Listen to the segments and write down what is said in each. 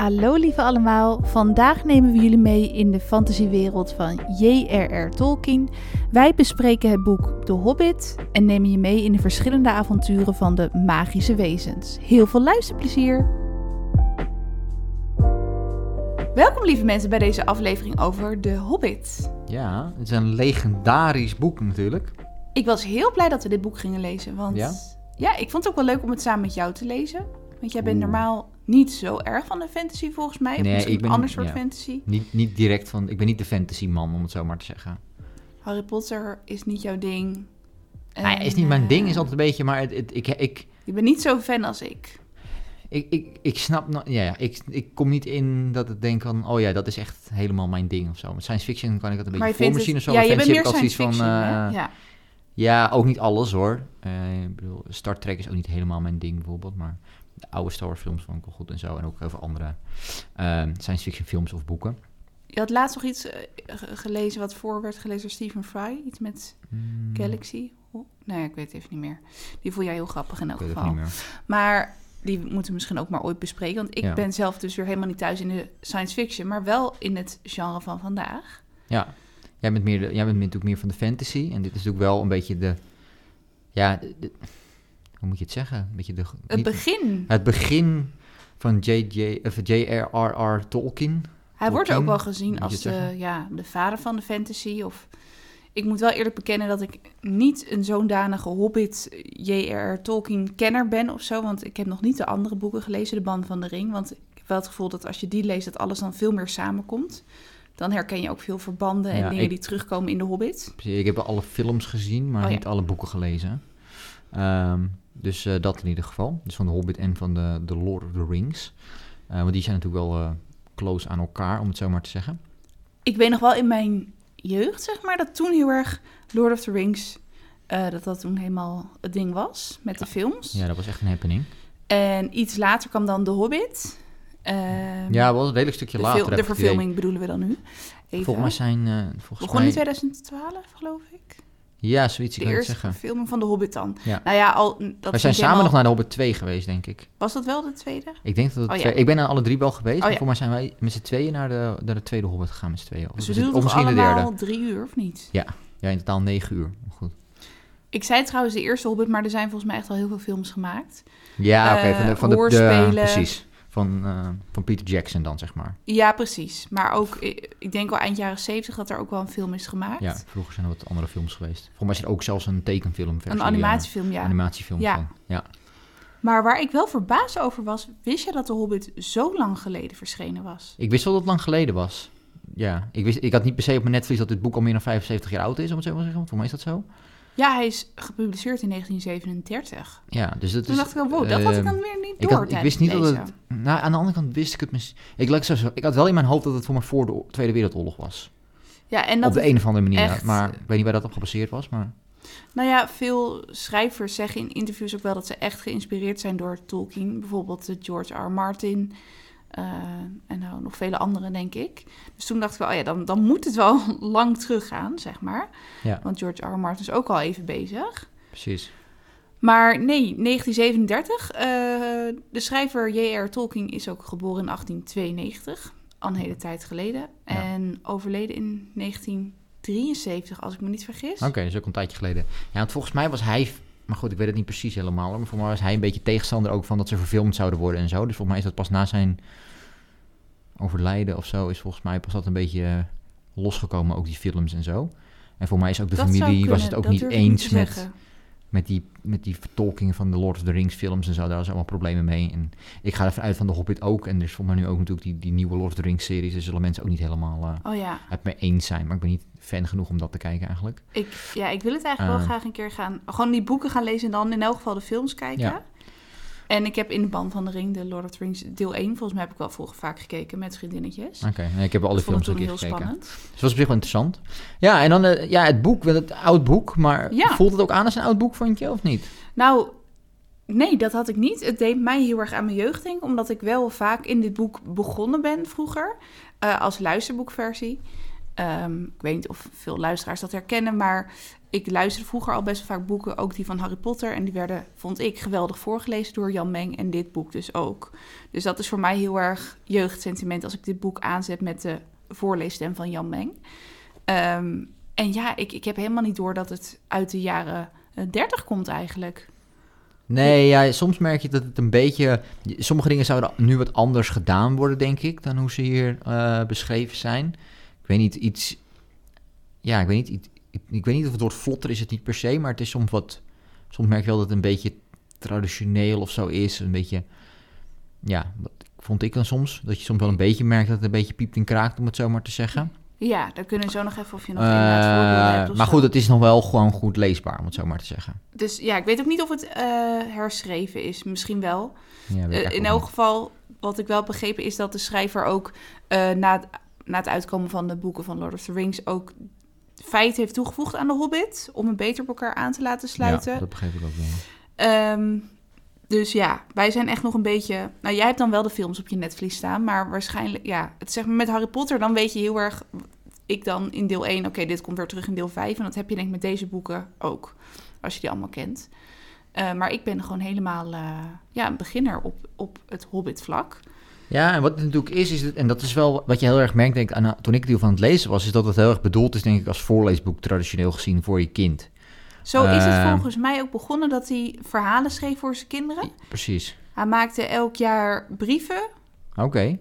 Hallo lieve allemaal, vandaag nemen we jullie mee in de fantasiewereld van J.R.R. Tolkien. Wij bespreken het boek The Hobbit en nemen je mee in de verschillende avonturen van de magische wezens. Heel veel luisterplezier! Welkom lieve mensen bij deze aflevering over The Hobbit. Ja, het is een legendarisch boek natuurlijk. Ik was heel blij dat we dit boek gingen lezen, want ja, ik vond het ook wel leuk om het samen met jou te lezen. Want jij bent normaal niet zo erg van de fantasy volgens mij. Of nee, misschien ik ben een ander soort fantasy. Niet direct van... Ik ben niet de fantasy man, om het zo maar te zeggen. Harry Potter is niet jouw ding. Nee, is niet mijn ding. Is altijd een beetje... Maar je bent niet zo fan als ik. Ik snap... Ik kom niet in dat ik denk van... Oh ja, dat is echt helemaal mijn ding of zo. Met science fiction kan ik dat een beetje voor me zien of zo. Ja, je bent meer science fiction. Van, ja, ook niet alles hoor. Ik bedoel, Star Trek is ook niet helemaal mijn ding bijvoorbeeld, maar... De oude Star Wars films vond ik wel goed en zo. En ook heel veel andere science fiction films of boeken. Je had laatst nog iets gelezen wat voor werd gelezen door Stephen Fry. Iets met Galaxy. Oh, nee, ik weet het even niet meer. Die vond jij heel grappig in elk geval. Maar die moeten we misschien ook maar ooit bespreken. Want ik ben zelf dus weer helemaal niet thuis in de science fiction. Maar wel in het genre van vandaag. Ja, jij bent natuurlijk meer van de fantasy. En dit is natuurlijk wel een beetje de... Ja... Hoe moet je het zeggen? Een beetje het begin van J.R.R. Tolkien. Hij wordt ook wel gezien als de vader van de fantasy. Of, ik moet wel eerlijk bekennen dat ik niet een zodanige hobbit J.R.R. Tolkien kenner ben of zo. Want ik heb nog niet de andere boeken gelezen, De Band van de Ring. Want ik heb wel het gevoel dat als je die leest, dat alles dan veel meer samenkomt. Dan herken je ook veel verbanden en dingen die terugkomen in de Hobbit. Precies, ik heb alle films gezien, maar niet alle boeken gelezen. Dus dat in ieder geval. Dus van de Hobbit en van de Lord of the Rings. Want die zijn natuurlijk wel close aan elkaar, om het zo maar te zeggen. Ik weet nog wel in mijn jeugd, zeg maar, dat toen heel erg Lord of the Rings... Dat toen helemaal het ding was met de films. Ja, dat was echt een happening. En iets later kwam dan de Hobbit. Dat was een redelijk stukje later. De verfilming bedoelen we dan nu. Even. Volgens mij zijn... begon in 2012, geloof ik. Ja, zoiets kan ik zeggen. De eerste film van de Hobbit dan. Ja. Nou ja, we zijn samen nog naar de Hobbit 2 geweest, denk ik. Was dat wel de tweede? Ik denk dat ik ben aan alle drie wel geweest. Maar voor mij zijn wij met z'n tweeën naar de tweede Hobbit gegaan met z'n tweeën. Dus we doen het allemaal 3 uur, of niet? Ja, in totaal 9 uur. Goed. Ik zei trouwens de eerste Hobbit, maar er zijn volgens mij echt al heel veel films gemaakt. Ja, oké. Van de hoorspelen. Precies. Van Peter Jackson dan, zeg maar. Ja, precies. Maar ook, ik denk al eind jaren 70 dat er ook wel een film is gemaakt. Ja, vroeger zijn er wat andere films geweest. Volgens mij is er ook zelfs een tekenfilmversie. Een animatiefilm, van. Ja. Maar waar ik wel verbaasd over was... Wist je dat de Hobbit zo lang geleden verschenen was? Ik wist wel dat het lang geleden was. Ja, ik had niet per se op mijn netvlies dat dit boek al meer dan 75 jaar oud is, om het zo maar te zeggen. Voor mij is dat zo. Ja, hij is gepubliceerd in 1937. Ja, dus dat toen dacht ik, dat had ik dan weer niet door. Ik wist niet dat het... Nou, aan de andere kant wist ik het misschien... Ik had wel in mijn hoofd dat het voor mij voor de Tweede Wereldoorlog was. Ja, en dat op de een of andere manier. Echt... Maar ik weet niet waar dat op gebaseerd was, maar... Nou ja, veel schrijvers zeggen in interviews ook wel dat ze echt geïnspireerd zijn door Tolkien. Bijvoorbeeld George R. R. Martin... en nou, nog vele anderen, denk ik. Dus toen dacht ik wel, dan moet het wel lang teruggaan, zeg maar. Ja. Want George R. R. Martin is ook al even bezig. Precies. Maar nee, 1937. De schrijver J.R.R. Tolkien is ook geboren in 1892. Al een hele tijd geleden. Ja. En overleden in 1973, als ik me niet vergis. Oké, dat is ook een tijdje geleden. Ja, want volgens mij was hij... Maar goed, ik weet het niet precies helemaal. Maar voor mij was hij een beetje tegenstander ook van dat ze verfilmd zouden worden en zo. Dus volgens mij is dat pas na zijn overlijden of zo... is volgens mij pas dat een beetje losgekomen, ook die films en zo. En voor mij is ook de familie was het ook niet eens met die vertolkingen van de Lord of the Rings films en zo. Daar was allemaal problemen mee. En ik ga ervan uit van de Hobbit ook. En er is volgens mij nu ook natuurlijk die nieuwe Lord of the Rings series. Daar zullen mensen ook niet helemaal het mee eens zijn. Maar ik ben niet fan genoeg om dat te kijken eigenlijk. Ik wil het eigenlijk wel graag een keer gaan... Gewoon die boeken gaan lezen en dan in elk geval de films kijken. Ja. En ik heb in De Band van de Ring, de Lord of the Rings deel 1... Volgens mij heb ik wel vroeger vaak gekeken met vriendinnetjes. Oké, ik heb al die films een keer gekeken. Spannend. Dus dat was op zich wel interessant. Ja, en dan het boek, het oud boek. Maar voelt het ook aan als een oud boek, vond je, of niet? Nou, nee, dat had ik niet. Het deed mij heel erg aan mijn jeugd denken... omdat ik wel vaak in dit boek begonnen ben vroeger... als luisterboekversie. Ik weet niet of veel luisteraars dat herkennen, maar ik luisterde vroeger al best wel vaak boeken, ook die van Harry Potter. En die werden, vond ik, geweldig voorgelezen door Jan Meng en dit boek dus ook. Dus dat is voor mij heel erg jeugdsentiment als ik dit boek aanzet met de voorleesstem van Jan Meng. En ja, ik heb helemaal niet door dat het uit de jaren 30 komt eigenlijk. Nee, ja, soms merk je dat het een beetje... Sommige dingen zouden nu wat anders gedaan worden, denk ik, dan hoe ze hier beschreven zijn. Ik weet niet of het woord vlotter is het niet per se, maar het is soms wat... Soms merk je wel dat het een beetje traditioneel of zo is. Een beetje, ja, dat vond ik dan soms. Dat je soms wel een beetje merkt dat het een beetje piept en kraakt, om het zo maar te zeggen. Ja, dan kunnen we zo nog even of je nog inderdaad hebt. Maar goed, het is nog wel gewoon goed leesbaar, om het zo maar te zeggen. Dus ja, ik weet ook niet of het herschreven is. Misschien wel. Ja, in elk geval, wat ik wel begrepen is dat de schrijver ook na het uitkomen van de boeken van Lord of the Rings ook feiten heeft toegevoegd aan de Hobbit, om hem beter op elkaar aan te laten sluiten. Ja, dat begreep ik ook wel. Dus ja, wij zijn echt nog een beetje... Nou, jij hebt dan wel de films op je netvlies staan, maar waarschijnlijk... Ja, het zeg maar met Harry Potter, dan weet je heel erg... Ik dan in deel 1, oké, dit komt weer terug in deel 5. En dat heb je denk ik met deze boeken ook, als je die allemaal kent. Maar ik ben gewoon helemaal een beginner op het Hobbit-vlak. Ja, en wat het natuurlijk is het, en dat is wel wat je heel erg merkt, denk ik, toen ik het deel aan het lezen was, is dat het heel erg bedoeld is, denk ik, als voorleesboek traditioneel gezien voor je kind. Zo is het volgens mij ook begonnen dat hij verhalen schreef voor zijn kinderen. Precies. Hij maakte elk jaar brieven. Oké.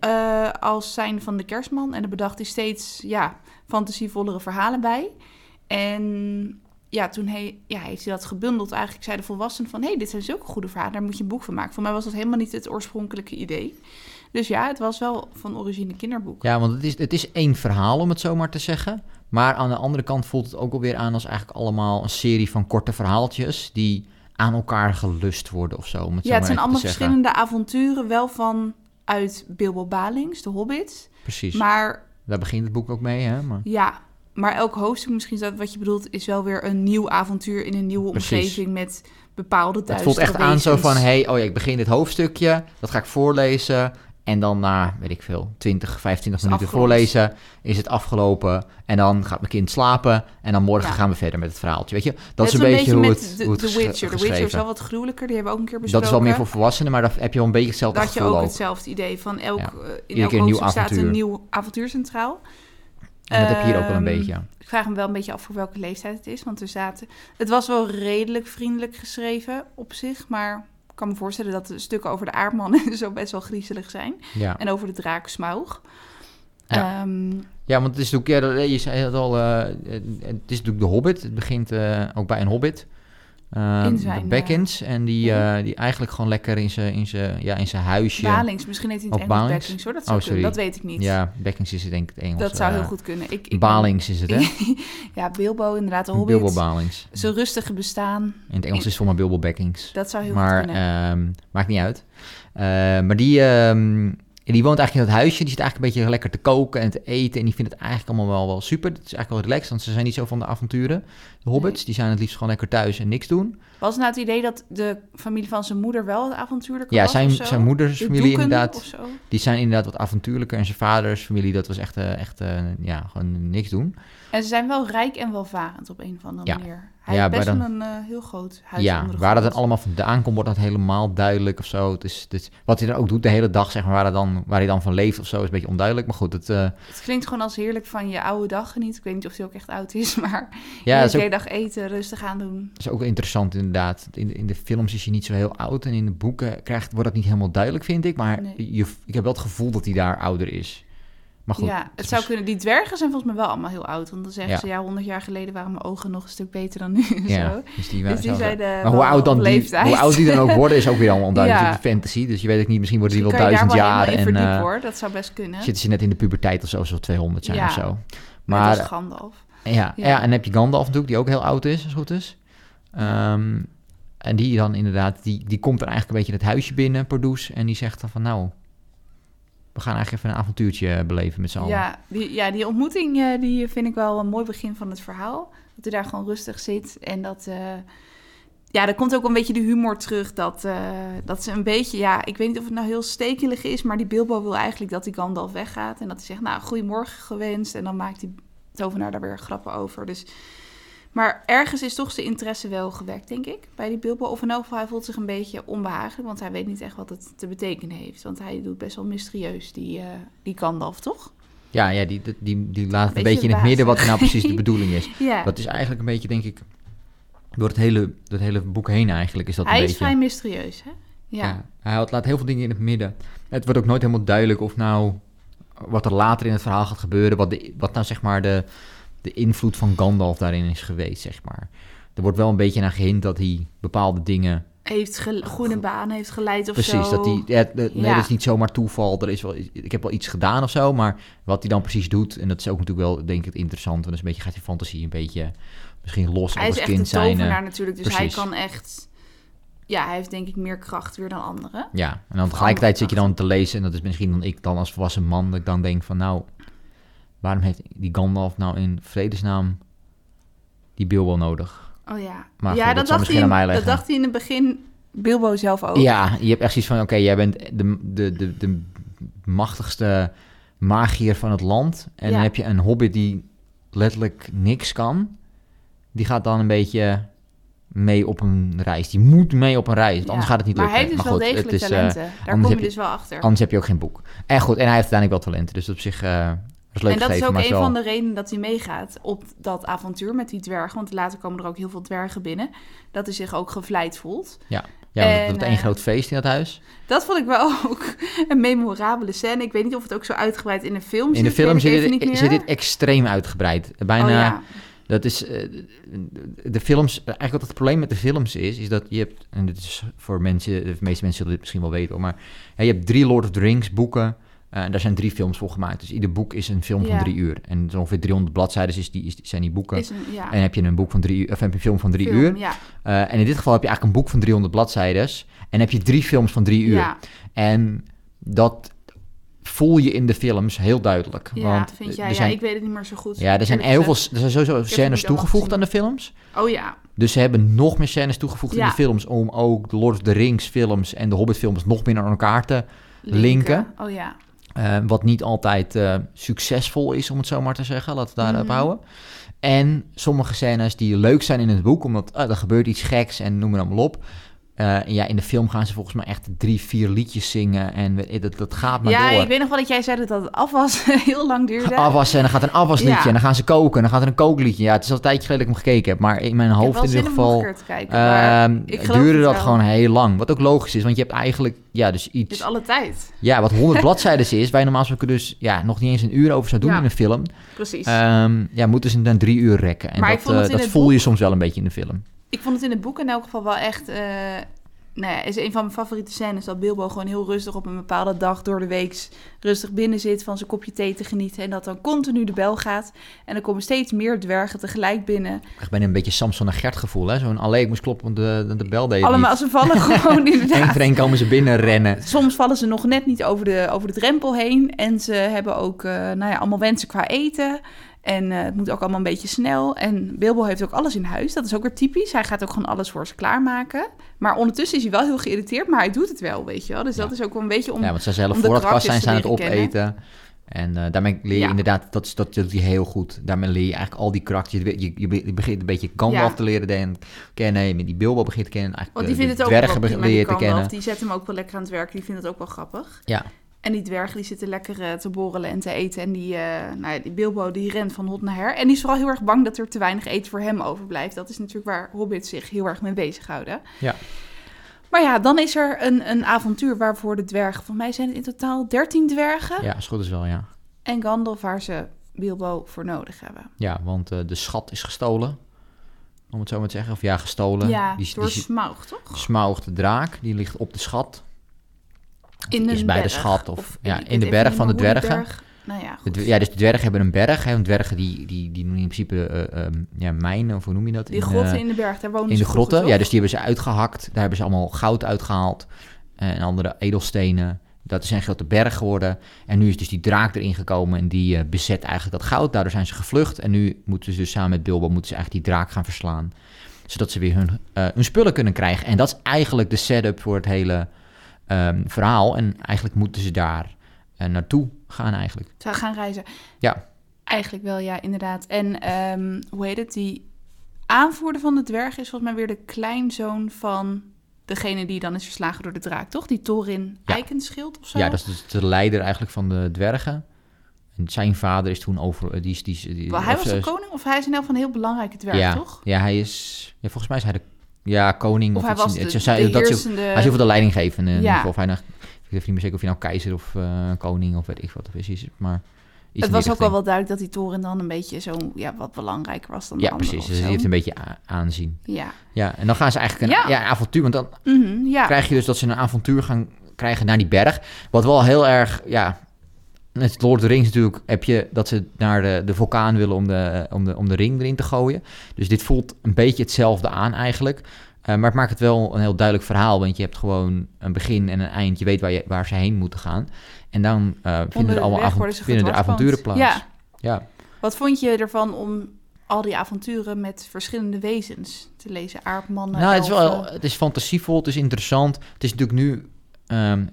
Als zijn van de Kerstman. En er bedacht hij steeds fantasievollere verhalen bij. En ja, toen heeft hij dat gebundeld. Eigenlijk zei de volwassenen van, hey, dit zijn zulke goede verhalen. Daar moet je een boek van maken. Voor mij was dat helemaal niet het oorspronkelijke idee. Dus ja, het was wel van origine kinderboek. Ja, want het is één verhaal, om het zo maar te zeggen. Maar aan de andere kant voelt het ook alweer aan als eigenlijk allemaal een serie van korte verhaaltjes die aan elkaar gelust worden of zo. Om het zo maar het zijn allemaal verschillende avonturen, wel uit Bilbo Balings, de Hobbit. Precies, maar daar begint het boek ook mee, hè? Maar... Ja, maar elk hoofdstuk, misschien is dat wat je bedoelt, is wel weer een nieuw avontuur in een nieuwe omgeving met bepaalde duistere wezens. Het voelt echt aan zo van, ik begin dit hoofdstukje, dat ga ik voorlezen. En dan na, 25 minuten voorlezen, is het afgelopen. En dan gaat mijn kind slapen. En dan morgen gaan we verder met het verhaaltje, weet je. Dat is een beetje hoe het The Witcher. The Witcher is wel wat gruwelijker, die hebben we ook een keer besproken. Dat is wel meer voor volwassenen, maar daar heb je wel een beetje hetzelfde gevoel. Dat je ook hetzelfde idee van in elk hoofdstuk staat een nieuw avontuur centraal. En dat heb je hier ook wel een beetje. Ik vraag me wel een beetje af voor welke leeftijd het is, want het was wel redelijk vriendelijk geschreven op zich, maar... Ik kan me voorstellen dat de stukken over de aardmannen zo best wel griezelig zijn. Ja. En over de draak Smaug. Ja. Want het is natuurlijk... Ja, je zei het al, het is natuurlijk de Hobbit. Het begint ook bij een hobbit. De Baggins. En die eigenlijk gewoon lekker in zijn huisje... Balings. Misschien heet hij het Engels Baggins, hoor. Dat weet ik niet. Ja, Baggins is het denk ik het Engels. Dat zou heel goed kunnen. Balings is het, hè? Ja, Bilbo inderdaad, de Hobbit. Bilbo Balings. Zijn rustige bestaan. In het Engels is voor mij Bilbo Baggins. Dat zou heel goed kunnen. Maakt niet uit. Maar die woont eigenlijk in dat huisje. Die zit eigenlijk een beetje lekker te koken en te eten. En die vindt het eigenlijk allemaal wel super. Het is eigenlijk wel relaxed, want ze zijn niet zo van de avonturen. De hobbits, die zijn het liefst gewoon lekker thuis en niks doen. Was nou het idee dat de familie van zijn moeder wel avontuurlijker was? Ja, zijn moeders familie inderdaad. Die zijn inderdaad wat avontuurlijker. En zijn vaders familie, dat was echt gewoon niks doen. En ze zijn wel rijk en welvarend op een of andere manier. Hij heeft best wel een heel groot huis. Ja, waar dat dan allemaal vandaan komt, wordt dat helemaal duidelijk of zo. Het is, wat hij dan ook doet de hele dag, zeg maar, waar hij dan van leeft of zo, is een beetje onduidelijk. Maar goed, het klinkt gewoon als heerlijk van je oude dag geniet. Ik weet niet of hij ook echt oud is, maar de dag eten, rustig aan doen. Dat is ook interessant inderdaad. In de films is hij niet zo heel oud en in de boeken wordt dat niet helemaal duidelijk, vind ik. Maar ik heb wel het gevoel dat hij daar ouder is. Maar goed, het zou kunnen. Die dwergen zijn volgens mij wel allemaal heel oud. Want dan zeggen ze, 100 jaar geleden waren mijn ogen nog een stuk beter dan nu. Ja, zo. Dus die zijn de maar hoe oud die dan ook worden, is ook weer allemaal onduidelijk. Het is een fantasy, dus je weet ook niet. Misschien worden die wel 1000 jaar. En, hoor. Dat zou best kunnen. Zitten ze net in de puberteit of zo, als 200 zijn of zo. Maar dat is Gandalf. Ja, en dan heb je Gandalf natuurlijk, die ook heel oud is, als het goed is. En die dan inderdaad, die komt er eigenlijk een beetje in het huisje binnen, Pardoes. En die zegt dan van, we gaan eigenlijk even een avontuurtje beleven met z'n allen. Die ontmoeting die vind ik wel een mooi begin van het verhaal. Dat hij daar gewoon rustig zit. En dat... daar komt ook een beetje de humor terug. Dat ze een beetje... Ja, ik weet niet of het nou heel stekelig is... Maar die Bilbo wil eigenlijk dat die Gandalf weggaat. En dat hij zegt, goeiemorgen gewenst. En dan maakt hij... tovenaar daar weer grappen over. Dus... Maar ergens is toch zijn interesse wel gewekt, denk ik, bij die Bilbo. Of in elk geval, hij voelt zich een beetje onbehagelijk, want hij weet niet echt wat het te betekenen heeft. Want hij doet best wel mysterieus, die Gandalf, toch? Ja, die laat een beetje in het midden wat nou precies de bedoeling is. Ja. Dat is eigenlijk een beetje, denk ik, door het hele boek heen eigenlijk is dat hij een beetje... Hij is vrij mysterieus, hè? Ja. Hij laat heel veel dingen in het midden. Het wordt ook nooit helemaal duidelijk of nou wat er later in het verhaal gaat gebeuren, wat nou zeg maar de invloed van Gandalf daarin is geweest, zeg maar. Er wordt wel een beetje naar gehint dat hij bepaalde dingen... Goede baan heeft geleid of precies, zo. Precies, dat hij... dat is niet zomaar toeval. Ik heb wel iets gedaan of zo, maar wat hij dan precies doet... En dat is ook natuurlijk wel, denk ik, interessant. Want dat is een beetje, gaat je fantasie een beetje misschien los als kind zijn. Hij is echt een tovenaar natuurlijk, dus precies. Hij kan echt... Ja, hij heeft denk ik meer kracht weer dan anderen. Ja, en dan tegelijkertijd zit je dan te lezen... En dat is misschien dan ik dan als volwassen man... Dat ik dan denk van nou... Waarom heeft die Gandalf nou in vredesnaam die Bilbo nodig? Oh ja. Maar ja, dat dacht hij in het begin Bilbo zelf ook. Ja, je hebt echt zoiets van... Oké, jij bent de machtigste magier van het land. En dan heb je een hobbit die letterlijk niks kan. Die gaat dan een beetje mee op een reis. Die moet mee op een reis, want anders gaat het niet lukken. Maar hij heeft dus wel degelijk talenten. Daar kom je dus wel achter. Anders heb je ook geen boek. En goed, en hij heeft uiteindelijk wel talenten. Dus op zich... Dat is ook een van de redenen dat hij meegaat op dat avontuur met die dwergen. Want later komen er ook heel veel dwergen binnen. Dat hij zich ook gevleid voelt. Ja, dat wordt één groot feest in dat huis. Dat vond ik wel ook een memorabele scène. Ik weet niet of het ook zo uitgebreid in een film zit. In de film zit dit extreem uitgebreid. Bijna, dat is... de films... Eigenlijk wat het probleem met de films is dat je hebt... En dit is voor mensen... De meeste mensen zullen dit misschien wel weten, maar... Ja, je hebt 3 Lord of the Rings boeken... daar zijn 3 films voor gemaakt. Dus ieder boek is een film van 3 uur. En zo ongeveer 300 bladzijden zijn die boeken. En heb je een boek van 3 uur, of heb je een film van 3 uur. Ja. En in dit geval heb je eigenlijk een boek van 300 bladzijden. En heb je 3 films van 3 uur. Ja. En dat voel je in de films heel duidelijk. Ja, want vind jij? Ja, ik weet het niet meer zo goed. Ja, er zijn sowieso scènes toegevoegd aan de films. Oh ja. Dus ze hebben nog meer scènes toegevoegd in de films... om ook de Lord of the Rings films en de Hobbit films... nog meer aan elkaar te linken. Oh ja. Wat niet altijd succesvol is, om het zo maar te zeggen. Laten we daarop houden. En sommige scènes die leuk zijn in het boek... omdat er gebeurt iets geks en noem het allemaal op. In de film gaan ze volgens mij echt 3-4 liedjes zingen. En dat gaat maar door. Ja, ik weet nog wel dat jij zei dat het afwas heel lang duurde. Afwassen en dan gaat een afwasliedje en dan gaan ze koken. En dan gaat er een kookliedje. Ja, het is al een tijdje geleden dat ik hem gekeken heb. Maar in mijn hoofd in ieder geval duurde dat gewoon heel lang. Wat ook logisch is, want je hebt eigenlijk dus iets... Dus alle tijd. Ja, wat 100 bladzijden is. Wij normaal gesproken dus nog niet eens een uur over zou doen in een film. Precies. Moeten ze dan 3 uur rekken. En dat voel je soms wel een beetje in de film. Ik vond het in het boek in elk geval wel echt... is een van mijn favoriete scènes dat Bilbo gewoon heel rustig op een bepaalde dag door de week rustig binnen zit van zijn kopje thee te genieten. En dat dan continu de bel gaat. En er komen steeds meer dwergen tegelijk binnen. Echt bijna een beetje Samson en Gert gevoel, hè? Zo'n allee, ik moest kloppen, want de bel deed allemaal, niet. Ze vallen gewoon inderdaad. Eén voor één komen ze binnen rennen. Soms vallen ze nog net niet over de drempel heen. En ze hebben ook allemaal wensen qua eten. En het moet ook allemaal een beetje snel. En Bilbo heeft ook alles in huis. Dat is ook weer typisch. Hij gaat ook gewoon alles voor ze klaarmaken. Maar ondertussen is hij wel heel geïrriteerd. Maar hij doet het wel, weet je wel. Dus dat is ook wel een beetje om. Ja, want ze zelf voor het kast zijn aan het opeten. En daarmee leer je inderdaad, dat doet hij heel goed. Daarmee leer je eigenlijk al die karakters. Je begint een beetje Gandalf te leren kennen. Die Bilbo begint te kennen. Want die vindt het ook wel leuk. Die zet hem ook wel lekker aan het werk. Die vindt het ook wel grappig. Ja. En die dwergen die zitten lekker te borrelen en te eten. En die Bilbo die rent van hot naar her. En die is vooral heel erg bang dat er te weinig eten voor hem overblijft. Dat is natuurlijk waar hobbits zich heel erg mee bezighouden. Ja. Maar ja, dan is er een avontuur waarvoor de dwergen... Volgens mij zijn het in totaal 13 dwergen. Ja, schot is wel, ja. En Gandalf waar ze Bilbo voor nodig hebben. Ja, want de schat is gestolen. Om het zo maar te zeggen. Of ja, gestolen. Ja, door Smaug, toch? Smaug de draak, die ligt op de schat. De schat in de berg van de dwergen. Goed. Dus de dwergen hebben een berg. Hè, want dwergen die doen in principe mijnen, of hoe noem je dat? Die grotten in de berg, daar wonen ze. In de grotten, ja, dus die hebben ze uitgehakt. Daar hebben ze allemaal goud uitgehaald en andere edelstenen. Dat is een grote berg geworden. En nu is dus die draak erin gekomen en die bezet eigenlijk dat goud. Daardoor zijn ze gevlucht en nu moeten ze dus samen met Bilbo eigenlijk die draak gaan verslaan. Zodat ze weer hun spullen kunnen krijgen. En dat is eigenlijk de setup voor het hele... verhaal en eigenlijk moeten ze daar naartoe gaan eigenlijk. Ze gaan reizen. Ja. Eigenlijk wel, ja, inderdaad. En hoe heet het? Die aanvoerder van de dwergen is volgens mij weer de kleinzoon van degene die dan is verslagen door de draak, toch? Die Thorin Eikenschild of zo? Ja, dat is dus de leider eigenlijk van de dwergen. En zijn vader is toen over... hij was de koning of hij is een van heel belangrijke dwerg, ja, toch? Ja, hij is... Ja, volgens mij is hij de koning. Of hij was de heersende... Hij is heel veel de leidinggevende. Ja. Of hij nou, ik weet niet meer zeker of hij nou keizer of koning of weet ik wat precies is, maar... Het was ook al wel duidelijk dat die Thorin dan een beetje zo wat belangrijker was dan de andere. Ja, precies. Dus die heeft een beetje aanzien. Ja. Ja, en dan gaan ze eigenlijk een avontuur. Want dan krijg je dus dat ze een avontuur gaan krijgen naar die berg. Wat wel heel erg, met Lord of the Rings natuurlijk heb je dat ze naar de vulkaan willen om de ring erin te gooien. Dus dit voelt een beetje hetzelfde aan eigenlijk. Maar het maakt het wel een heel duidelijk verhaal. Want je hebt gewoon een begin en een eind. Je weet waar ze heen moeten gaan. En dan vinden er avonturen plaats. Ja. Ja. Wat vond je ervan om al die avonturen met verschillende wezens te lezen? Aardmannen, het is fantasievol, het is interessant. Het is natuurlijk nu...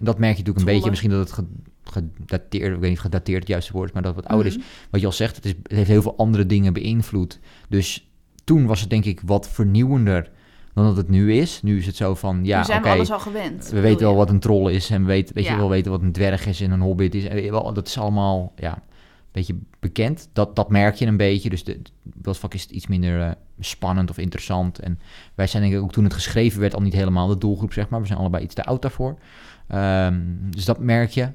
dat merk je natuurlijk een beetje. Misschien dat het gedateerd... Ik weet niet of gedateerd het juiste woord is, maar dat het wat ouder is. Wat je al zegt, het heeft heel veel andere dingen beïnvloed. Dus toen was het denk ik wat vernieuwender... dan dat het nu is. Nu is het zo van, we alles al gewend. We weten wel wat een troll is en we weten wat een dwerg is en een hobbit is. En dat is allemaal, een beetje bekend. Dat merk je een beetje. Dus dat vak is het iets minder spannend of interessant. En wij zijn denk ik ook toen het geschreven werd al niet helemaal de doelgroep, zeg maar. We zijn allebei iets te oud daarvoor. Dus dat merk je.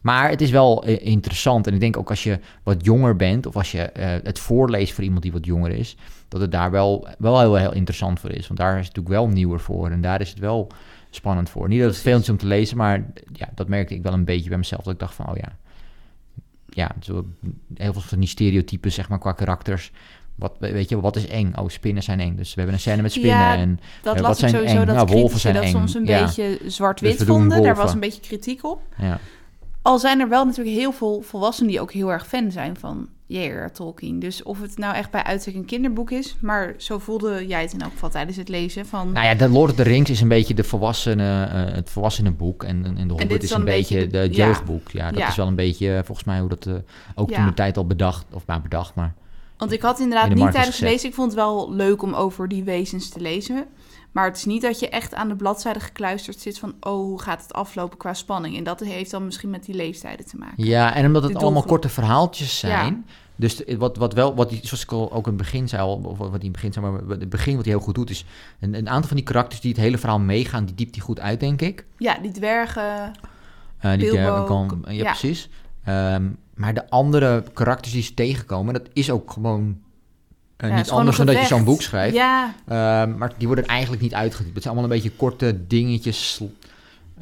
Maar het is wel interessant. En ik denk ook als je wat jonger bent... of als je het voorleest voor iemand die wat jonger is... dat het daar wel heel, heel interessant voor is. Want daar is het natuurlijk wel nieuwer voor. En daar is het wel spannend voor. Niet dat het veel is om te lezen... maar dat merkte ik wel een beetje bij mezelf. Dat ik dacht van, heel veel van die stereotypen, zeg maar, qua karakters... Wat is eng? Oh, spinnen zijn eng. Dus we hebben een scène met spinnen. Ja, en dat las ik sowieso eng? Dat wolven zijn dat eng. Soms een beetje zwart-wit vonden. Wolven. Daar was een beetje kritiek op. Ja. Al zijn er wel natuurlijk heel veel volwassenen die ook heel erg fan zijn van J.R.R. Tolkien. Dus of het nou echt bij uitstek een kinderboek is, maar zo voelde jij het in elk geval tijdens het lezen van... Nou ja, The Lord of the Rings is een beetje het volwassenenboek en The Hobbit is een beetje de jeugdboek. Ja, dat is wel een beetje volgens mij hoe dat ook toen de tijd al bedacht, maar... Want ik had inderdaad niet tijdens gelezen. Ik vond het wel leuk om over die wezens te lezen. Maar het is niet dat je echt aan de bladzijde gekluisterd zit van... oh, hoe gaat het aflopen qua spanning? En dat heeft dan misschien met die leeftijden te maken. Ja, en omdat het allemaal korte verhaaltjes zijn... Ja. Dus zoals ik al ook in het begin zei, wat hij heel goed doet, is een aantal van die karakters die het hele verhaal meegaan... die diept hij goed uit, denk ik. Ja, die dwergen, Bilbo, ja, precies. Maar de andere karakters die ze tegenkomen, dat is ook gewoon niet gewoon anders dan dat je zo'n boek schrijft. Ja. Maar die worden eigenlijk niet uitgediept. Het zijn allemaal een beetje korte dingetjes.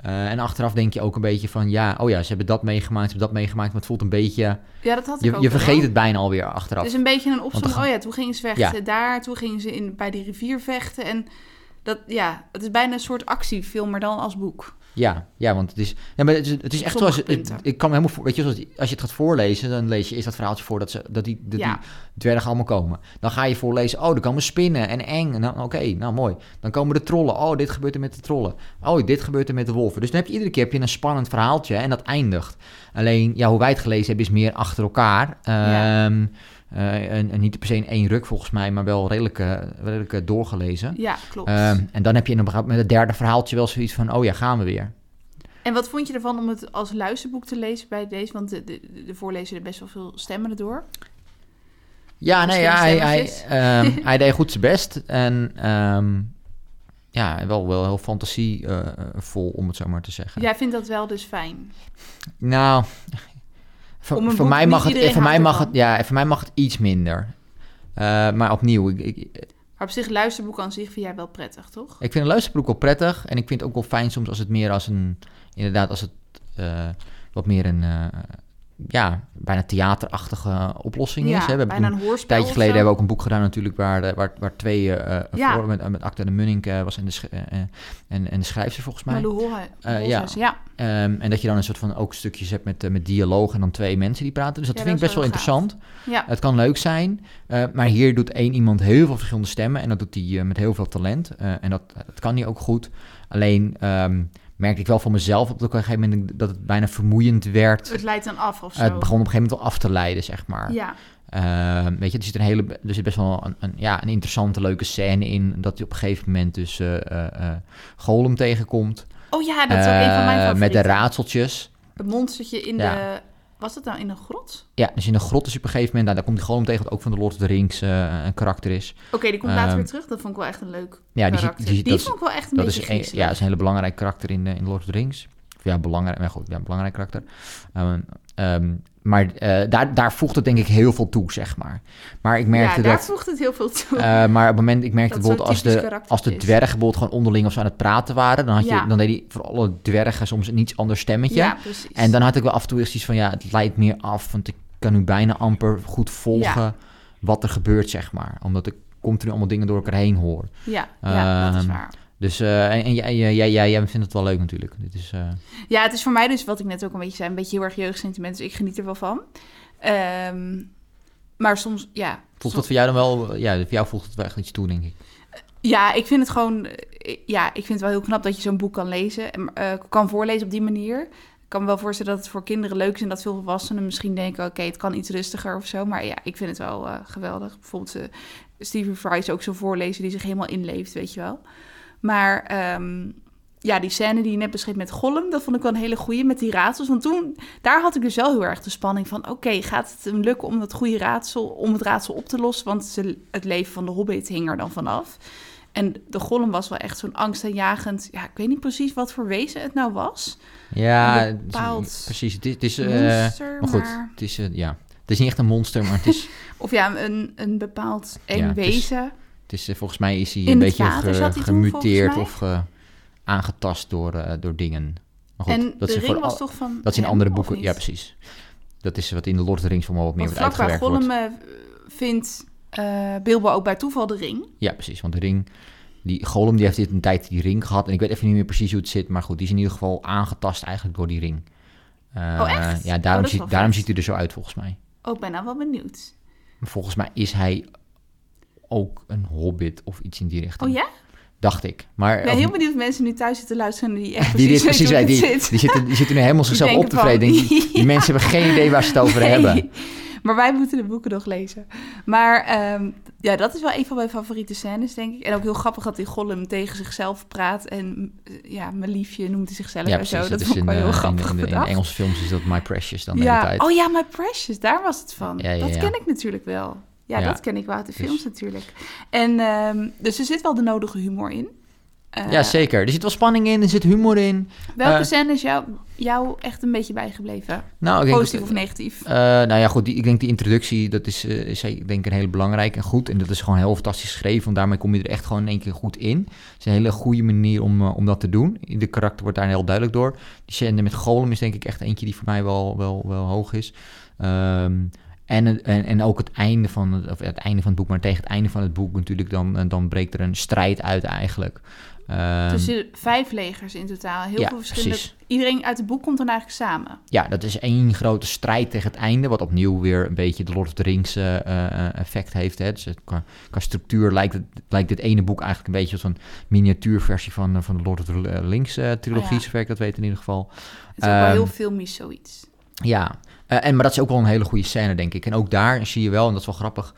En achteraf denk je ook een beetje van, ze hebben dat meegemaakt, maar het voelt een beetje... Ja, dat had ik ook. Je vergeet het bijna alweer achteraf. Het is dus een beetje een opzomming. Toen gingen ze vechten daar, toen gingen ze bij die rivier vechten. En dat, het is bijna een soort actiefilm, maar dan als boek. Ja, want het is echt zoals... Ik kan me helemaal... Weet je, als je het gaat voorlezen... dan lees je eerst dat verhaaltje voor dat die dwergen allemaal komen. Dan ga je voorlezen... oh, er komen spinnen en eng. Nou, oké, mooi. Dan komen de trollen. Oh, dit gebeurt er met de trollen. Oh, dit gebeurt er met de wolven. Dus dan heb je iedere keer een spannend verhaaltje... en dat eindigt. Alleen, hoe wij het gelezen hebben... is meer achter elkaar... en niet per se in één ruk volgens mij, maar wel redelijk doorgelezen. Ja, klopt. En dan heb je met het derde verhaaltje wel zoiets van, gaan we weer. En wat vond je ervan om het als luisterboek te lezen bij deze? Want de voorlezer er best wel veel stemmen erdoor. Ja, hij deed goed zijn best. En wel heel fantasievol, om het zo maar te zeggen. Jij vindt dat wel dus fijn? Nou... Voor mij mag het iets minder. Maar opnieuw... Maar op zich, een luisterboek aan zich vind jij wel prettig, toch? Ik vind een luisterboek wel prettig. En ik vind het ook wel fijn soms als het meer als een... Inderdaad, als het wat meer een... bijna theaterachtige oplossing is. Hè? We bijna een hoorspel. Een tijdje geleden hebben we ook een boek gedaan natuurlijk... waar twee met Acta de Munnik was en de schrijfster volgens mij. En dat je dan een soort van ook stukjes hebt met dialoog... en dan twee mensen die praten. Dus dat vind ik best wel interessant. Ja. Het kan leuk zijn. Maar hier doet één iemand heel veel verschillende stemmen... en dat doet hij met heel veel talent. En dat kan hij ook goed. Alleen... merkte ik wel voor mezelf op een gegeven moment dat het bijna vermoeiend werd. Het leidt dan af of zo. Het begon op een gegeven moment al af te leiden, zeg maar. Ja. Weet je, er zit best wel een interessante, leuke scène in, dat hij op een gegeven moment dus Gollum tegenkomt. Oh ja, dat is ook een van mijn favorieten. Met de raadseltjes. Het monstertje in de... Was dat nou in een grot? Ja, dus in een grot is op een gegeven moment... Nou, daar komt die Gollum tegen, dat ook van de Lord of the Rings een karakter is. Oké, die komt later weer terug. Dat vond ik wel echt een leuk karakter. Die vond ik wel echt een beetje griezelig. Ja, dat is een hele belangrijk karakter in Lord of the Rings. Of ja, belangrijk, maar goed, ja, een belangrijk karakter. Maar daar voegt het denk ik heel veel toe, zeg maar. Maar ik merkte dat... Ja, daar voegt het heel veel toe. Maar op het moment, ik merkte dat bijvoorbeeld als de dwergen bijvoorbeeld gewoon onderling of zo aan het praten waren... Dan deed hij voor alle dwergen soms een iets ander stemmetje. Ja, precies. En dan had ik wel af en toe iets van, ja, het leidt meer af... want ik kan nu bijna amper goed volgen wat er gebeurt, zeg maar. Omdat ik continu allemaal dingen door elkaar heen hoor. Ja, dat is waar. Dus jij vindt het wel leuk natuurlijk. Dit is, Ja, het is voor mij dus, wat ik net ook een beetje zei... een beetje heel erg jeugdsentiment, dus ik geniet er wel van. Maar soms, ja... Voelt dat voor jou dan wel... Ja, voor jou voelt het wel echt iets toe, denk ik. Ja, ik vind het gewoon... Ja, ik vind het wel heel knap dat je zo'n boek kan lezen... en kan voorlezen op die manier. Ik kan me wel voorstellen dat het voor kinderen leuk is... en dat veel volwassenen misschien denken... oké, het kan iets rustiger of zo. Maar ja, ik vind het wel geweldig. Bijvoorbeeld Stephen Fry is ook zo'n voorlezer... die zich helemaal inleeft, weet je wel... Maar die scène die je net beschreef met Gollum... dat vond ik wel een hele goeie met die raadsels. Want toen, daar had ik dus wel heel erg de spanning van... oké, gaat het hem lukken om het raadsel op te lossen? Want het leven van de hobbit hing er dan vanaf. En de Gollum was wel echt zo'n angstaanjagend... Ja, ik weet niet precies wat voor wezen het nou was. Ja, precies. Het is monster, maar goed, het is, het is niet echt een monster, maar het is... of ja, een bepaald eng wezen... Het is, volgens mij is hij een beetje gemuteerd of aangetast door dingen. Maar goed, en dat de ring was toch van... Dat is in andere boeken, ja precies. Dat is wat in de Lord of the Rings wel wat meer wordt uitgewerkt. Want Gollum vindt Bilbo ook bij toeval de ring. Ja precies, want de ring... Gollum die heeft een tijd die ring gehad. En ik weet even niet meer precies hoe het zit. Maar goed, die is in ieder geval aangetast eigenlijk door die ring. Echt? Ja, daarom ziet hij er zo uit volgens mij. Oh, ik ben nou wel benieuwd. Maar volgens mij is hij... ook een hobbit of iets in die richting. Oh ja? Dacht ik. Maar, ik ben heel benieuwd of mensen nu thuis zitten luisteren... die echt precies weten hoe het zit. Die zitten nu helemaal zichzelf op te vreden. Die mensen hebben geen idee waar ze het over hebben. Maar wij moeten de boeken nog lezen. Maar dat is wel een van mijn favoriete scènes, denk ik. En ook heel grappig dat die Gollum tegen zichzelf praat... en mijn liefje noemt hij zichzelf en zo. Dat vond ik wel heel grappig. In Engelse films is dat My Precious dan de hele tijd. Oh ja, My Precious, daar was het van. Ja, dat ken ik natuurlijk wel. Ja, dat ken ik wel uit de films natuurlijk. En dus er zit wel de nodige humor in. Ja, zeker. Er zit wel spanning in, er zit humor in. Welke scène is jou echt een beetje bijgebleven? Nou, positief of negatief? Ik denk die introductie, dat is denk ik een hele belangrijk en goed. En dat is gewoon heel fantastisch geschreven, want daarmee kom je er echt gewoon in één keer goed in. Het is een hele goede manier om dat te doen. De karakter wordt daar heel duidelijk door. Die scène met Gollum is denk ik echt eentje die voor mij wel hoog is. En ook het einde van het boek, maar tegen het einde van het boek natuurlijk, dan breekt er een strijd uit eigenlijk. Tussen 5 legers in totaal, heel veel verschillende... Precies. Iedereen uit het boek komt dan eigenlijk samen. Ja, dat is één grote strijd tegen het einde, wat opnieuw weer een beetje de Lord of the Rings effect heeft. Hè. Dus qua structuur lijkt dit ene boek eigenlijk een beetje als een miniatuurversie van de Lord of the Rings trilogie, zover ik dat weet in ieder geval. Het is ook wel heel filmisch zoiets. Ja, maar dat is ook wel een hele goede scène, denk ik. En ook daar zie je wel, en dat is wel grappig...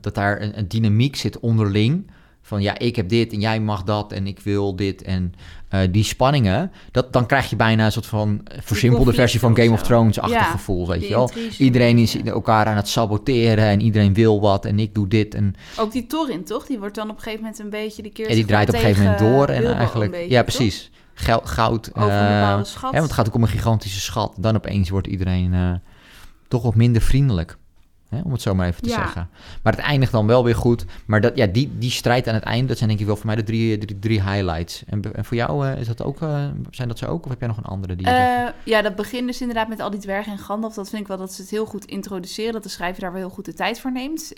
dat daar een dynamiek zit onderling... van ja, ik heb dit en jij mag dat en ik wil dit en die spanningen... dan krijg je bijna een soort van versimpelde versie van Game of Thrones-achtig gevoel, weet je wel. Iedereen is elkaar aan het saboteren en iedereen wil wat en ik doe dit. En... Ook die Thorin, toch? Die wordt dan op een gegeven moment een beetje... die draait op een gegeven moment door en eigenlijk... Beetje, ja, precies. Toch? Goud, over een bepaalde schat. Want het gaat ook om een gigantische schat. Dan opeens wordt iedereen toch wat minder vriendelijk. Hè? Om het zo maar even te zeggen. Maar het eindigt dan wel weer goed. Maar dat, die strijd aan het einde, dat zijn denk ik wel voor mij de drie highlights. En voor jou is dat ook, zijn dat zo ook? Of heb jij nog een andere? Die dat begint dus inderdaad met al die dwergen en Gandalf. Dat vind ik wel dat ze het heel goed introduceren. Dat de schrijver daar wel heel goed de tijd voor neemt.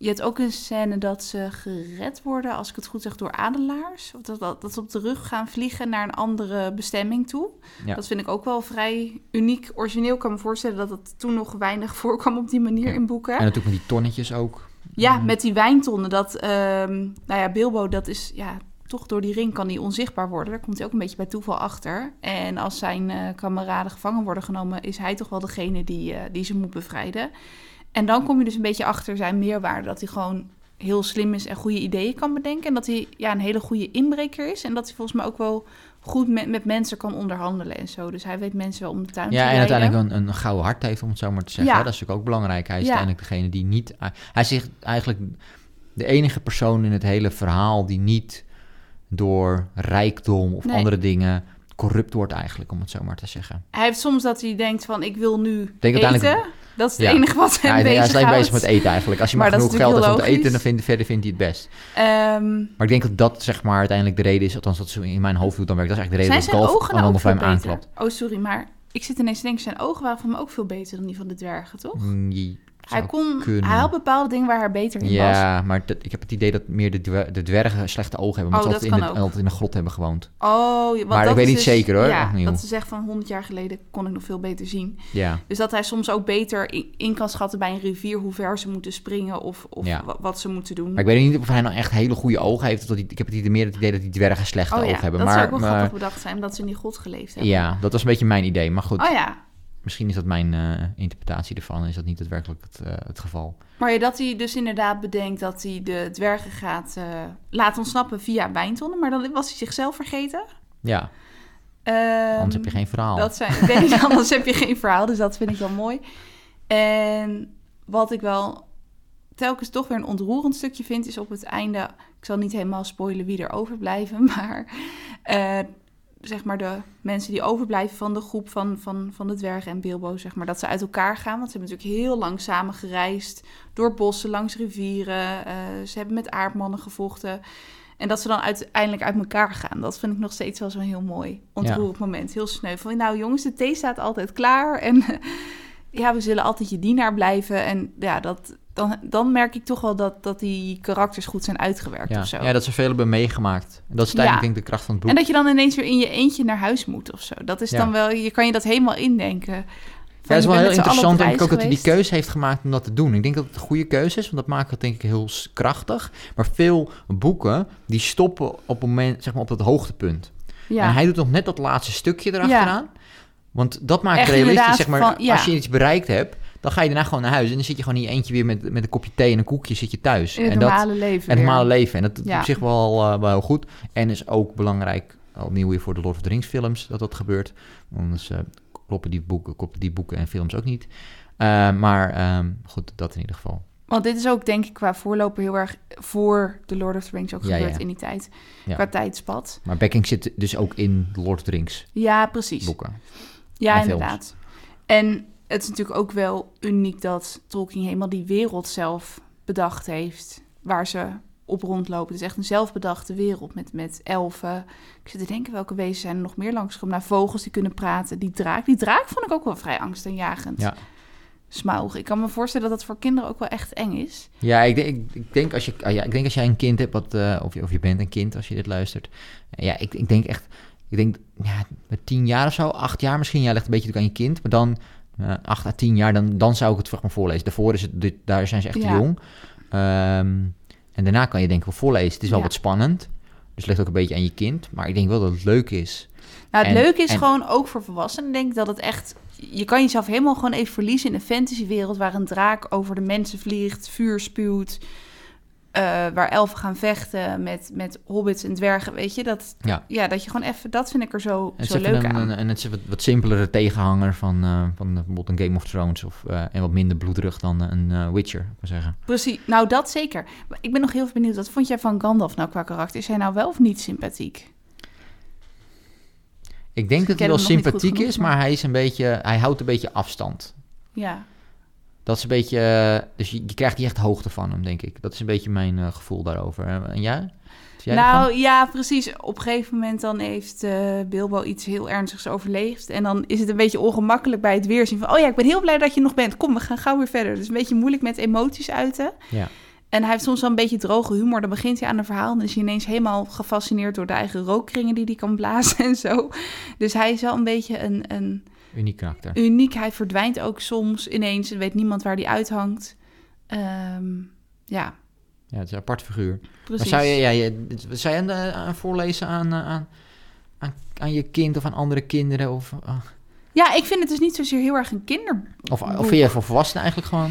Je hebt ook een scène dat ze gered worden, als ik het goed zeg, door adelaars. Of dat ze op de rug gaan vliegen naar een andere bestemming toe. Ja. Dat vind ik ook wel vrij uniek. Origineel kan me voorstellen dat het toen nog weinig voorkwam op die manier in boeken. En natuurlijk met die tonnetjes ook. Ja, met die wijntonnen. Dat, Bilbo, dat is... Ja, toch door die ring kan hij onzichtbaar worden. Daar komt hij ook een beetje bij toeval achter. En als zijn kameraden gevangen worden genomen, is hij toch wel degene die ze moet bevrijden. En dan kom je dus een beetje achter zijn meerwaarde. Dat hij gewoon heel slim is en goede ideeën kan bedenken. En dat hij een hele goede inbreker is. En dat hij volgens mij ook wel goed met mensen kan onderhandelen en zo. Dus hij weet mensen wel om de tuin te leiden. Ja, en uiteindelijk een gouden hart heeft, om het zo maar te zeggen. Ja. Dat is natuurlijk ook belangrijk. Hij is uiteindelijk degene die niet... Hij is eigenlijk de enige persoon in het hele verhaal die niet door rijkdom of andere dingen corrupt wordt eigenlijk, om het zo maar te zeggen. Hij heeft soms dat hij denkt van, ik wil nu eten. Dat is het enige wat hem bezighoudt. Hij is bezig met eten eigenlijk. Als je maar genoeg geld hebt om te eten, dan vindt hij het best. Maar ik denk dat dat zeg maar uiteindelijk de reden is, althans dat in mijn hoofd dan werkt. Dat is eigenlijk de reden dat Golf allemaal bij hem aanklapt. Oh, sorry, maar ik zit ineens te denken, zijn ogen waren van hem ook veel beter dan die van de dwergen, toch? Nee. Hij had bepaalde dingen waar hij beter in was. Ja, maar ik heb het idee dat meer de dwergen slechte ogen hebben. Omdat ze altijd in een grot hebben gewoond. Oh, maar dat ik weet niet zeker hoor. Ja, dat ze zegt van 100 jaar geleden kon ik nog veel beter zien. Ja. Dus dat hij soms ook beter in kan schatten bij een rivier hoe ver ze moeten springen of wat ze moeten doen. Maar ik weet niet of hij nou echt hele goede ogen heeft. Of ik heb het idee dat die dwergen slechte ogen hebben. Dat zou ook wel grappig bedacht zijn, omdat ze in die grot geleefd hebben. Ja, dat was een beetje mijn idee. Maar goed. Oh ja. Misschien is dat mijn interpretatie ervan. Is dat niet daadwerkelijk het geval. Maar dat hij dus inderdaad bedenkt dat hij de dwergen gaat laten ontsnappen via wijntonnen. Maar dan was hij zichzelf vergeten. Ja. Anders heb je geen verhaal. Anders heb je geen verhaal. Dus dat vind ik wel mooi. En wat ik wel telkens toch weer een ontroerend stukje vind, is op het einde. Ik zal niet helemaal spoilen wie er overblijven. Maar zeg maar de mensen die overblijven van de groep van de dwergen en Bilbo, zeg maar, dat ze uit elkaar gaan. Want ze hebben natuurlijk heel lang samen gereisd door bossen, langs rivieren. Ze hebben met aardmannen gevochten. En dat ze dan uiteindelijk uit elkaar gaan. Dat vind ik nog steeds wel zo'n heel mooi ontroerend moment. Heel sneu. Van, nou jongens, de thee staat altijd klaar. En we zullen altijd je dienaar blijven. En ja, dan merk ik toch wel dat die karakters goed zijn uitgewerkt of zo. Ja, dat ze veel hebben meegemaakt. En dat is eigenlijk denk ik de kracht van het boek. En dat je dan ineens weer in je eentje naar huis moet of zo. Dat is dan wel, je kan je dat helemaal indenken. Het is wel heel interessant denk ik ook dat hij die keuze heeft gemaakt om dat te doen. Ik denk dat het een goede keuze is, want dat maakt het denk ik heel krachtig. Maar veel boeken die stoppen op het moment, zeg maar op dat hoogtepunt. Ja. En hij doet nog net dat laatste stukje erachteraan. Ja. Want dat maakt het realistisch, zeg maar, als je iets bereikt hebt, dan ga je daarna gewoon naar huis. En dan zit je gewoon in je eentje weer met een kopje thee en een koekje zit je thuis. In het normale leven. En dat is op zich wel heel goed. En is ook belangrijk, opnieuw weer voor de Lord of the Rings films, dat gebeurt. Anders kloppen die boeken en films ook niet. Maar goed, dat in ieder geval. Want dit is ook, denk ik, qua voorloper heel erg voor de Lord of the Rings ook gebeurd in die tijd. Ja. Qua tijdspad. Maar backing zit dus ook in de Lord of the Rings. Ja, precies. Boeken. Ja, en inderdaad. En het is natuurlijk ook wel uniek dat Tolkien helemaal die wereld zelf bedacht heeft, waar ze op rondlopen. Het is echt een zelfbedachte wereld met elfen. Ik zit te denken, welke wezens zijn er nog meer langsgekomen? Nou, vogels die kunnen praten, die draak. Die draak vond ik ook wel vrij angstaanjagend. Ja. Smaug. Ik kan me voorstellen dat dat voor kinderen ook wel echt eng is. Ja, ik denk als jij een kind hebt, of je bent een kind als je dit luistert. Ja, ik denk met 10 jaar of zo, 8 jaar misschien. Jij legt een beetje aan je kind, maar dan 8 à 10 jaar, dan zou ik het vast maar voorlezen. Daarvoor is daar zijn ze echt jong. En daarna kan je denk ik wel voorlezen. Het is wel wat spannend. Dus het ligt ook een beetje aan je kind. Maar ik denk wel dat het leuk is. Nou, het leuke is gewoon ook voor volwassenen. Ik denk dat het echt, je kan jezelf helemaal gewoon even verliezen in een fantasywereld waar een draak over de mensen vliegt, vuur spuwt, waar elfen gaan vechten met hobbits en dwergen, weet je? Dat je gewoon even, dat vind ik er zo leuk aan. En het is wat simpelere tegenhanger van bijvoorbeeld een Game of Thrones en wat minder bloederig dan een Witcher, kan ik zeggen. Precies, nou dat zeker. Ik ben nog heel benieuwd, wat vond jij van Gandalf nou qua karakter? Is hij nou wel of niet sympathiek? Ik denk dat hij wel sympathiek genoeg, is, maar hij houdt een beetje afstand. Ja. Dat is een beetje, dus je krijgt die echt hoogte van hem, denk ik. Dat is een beetje mijn gevoel daarover. En jij? Precies. Op een gegeven moment dan heeft Bilbo iets heel ernstigs overleefd. En dan is het een beetje ongemakkelijk bij het weerzien van, oh ja, ik ben heel blij dat je nog bent. Kom, we gaan gauw weer verder. Dus een beetje moeilijk met emoties uiten. Ja. En hij heeft soms wel een beetje droge humor. Dan begint hij aan een verhaal en is hij ineens helemaal gefascineerd door de eigen rookkringen die hij kan blazen en zo. Dus hij is wel een beetje een uniek karakter. Uniek, hij verdwijnt ook soms ineens en weet niemand waar hij uithangt. Ja, Ja, het is een apart figuur. Precies. Maar zou je voorlezen aan je kind of aan andere kinderen? Ja, ik vind het dus niet zozeer heel erg een kinderboek. Of vind je voor volwassenen eigenlijk gewoon?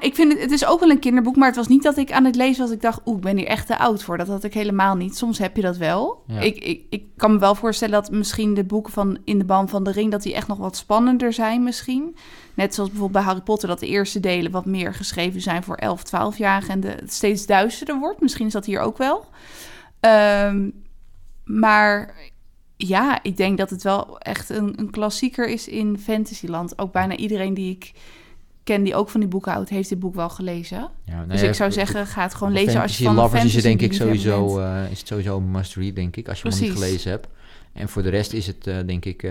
Ik vind het is ook wel een kinderboek, maar het was niet dat ik aan het lezen was. Ik dacht, ik ben hier echt te oud voor. Dat had ik helemaal niet. Soms heb je dat wel. Ja. Ik kan me wel voorstellen dat misschien de boeken van In de Band van de Ring, dat die echt nog wat spannender zijn misschien. Net zoals bijvoorbeeld bij Harry Potter, dat de eerste delen wat meer geschreven zijn voor 11, 12-jarigen en het steeds duisterder wordt. Misschien is dat hier ook wel. Maar... ja, ik denk dat het wel echt een klassieker is in fantasyland. Ook bijna iedereen die ik ken die ook van die boeken houdt, heeft dit boek wel gelezen. Ja, ik zou zeggen, ga het gewoon lezen als je van fantasy is. Het sowieso een must-read, denk ik, als je hem niet gelezen hebt. En voor de rest is het, denk ik,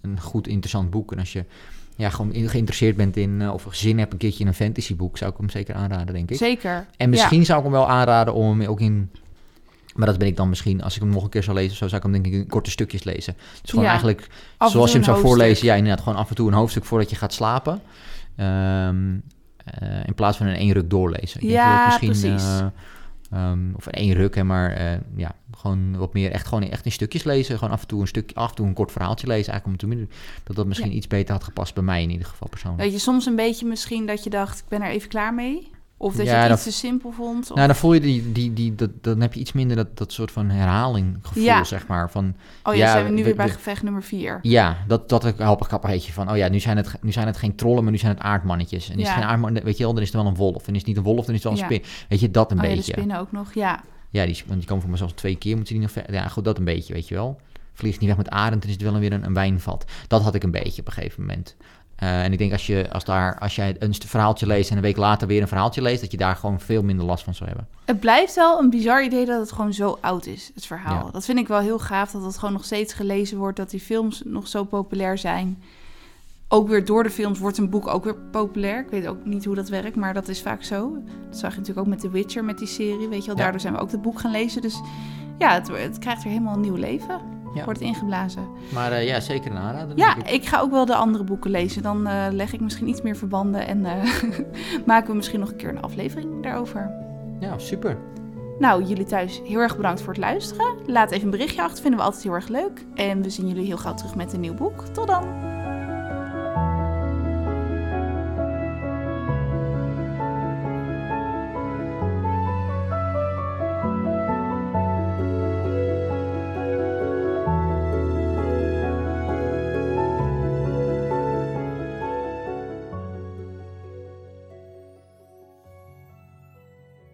een goed, interessant boek. En als je gewoon geïnteresseerd bent in of zin hebt een keertje in een fantasyboek, zou ik hem zeker aanraden, denk ik. Zeker. En misschien zou ik hem wel aanraden om hem ook in... maar dat ben ik dan misschien, als ik hem nog een keer zou lezen... zou ik hem denk ik in korte stukjes lezen. Dus gewoon eigenlijk, zoals je hem zou voorlezen... ja, inderdaad, gewoon af en toe een hoofdstuk voordat je gaat slapen. In plaats van in één ruk doorlezen. Ik denk dat misschien, precies. Of in één ruk, hè, maar gewoon wat meer echt in stukjes lezen. Gewoon af en toe een kort verhaaltje lezen. Eigenlijk om te dat misschien iets beter had gepast bij mij in ieder geval persoonlijk. Dat je soms een beetje misschien dat je dacht... ik ben er even klaar mee... of dat je het iets te simpel vond? Of... nou, dan voel je dan heb je iets minder dat soort van herhaling gevoel, zeg maar. Van, zijn we nu weer bij gevecht nummer 4. Ja, dat ik help een kapperheetje van, nu zijn het geen trollen, maar nu zijn het aardmannetjes. En is het geen aardman, weet je wel, dan is het wel een wolf. En is het niet een wolf, dan is het wel een spin. Weet je, dat een beetje. Ja, de spinnen ook nog, ja. Ja, want die komen voor mezelf 2 keer, moeten die nog verder. Ja, goed, dat een beetje, weet je wel. Vliegt niet weg met arend, dan is het wel weer een wijnvat. Dat had ik een beetje op een gegeven moment. En ik denk als jij een verhaaltje leest en een week later weer een verhaaltje leest, dat je daar gewoon veel minder last van zou hebben. Het blijft wel een bizar idee dat het gewoon zo oud is, het verhaal. Ja. Dat vind ik wel heel gaaf, dat het gewoon nog steeds gelezen wordt, dat die films nog zo populair zijn. Ook weer door de films wordt een boek ook weer populair. Ik weet ook niet hoe dat werkt, maar dat is vaak zo. Dat zag je natuurlijk ook met The Witcher, met die serie, weet je wel. Ja. Daardoor zijn we ook het boek gaan lezen. Dus ja, het krijgt weer helemaal een nieuw leven. Ja. Wordt ingeblazen. Maar zeker een aanrader. Ja, ik ga ook wel de andere boeken lezen. Dan leg ik misschien iets meer verbanden en maken we misschien nog een keer een aflevering daarover. Ja, super. Nou, jullie thuis heel erg bedankt voor het luisteren. Laat even een berichtje achter, vinden we altijd heel erg leuk. En we zien jullie heel gauw terug met een nieuw boek. Tot dan!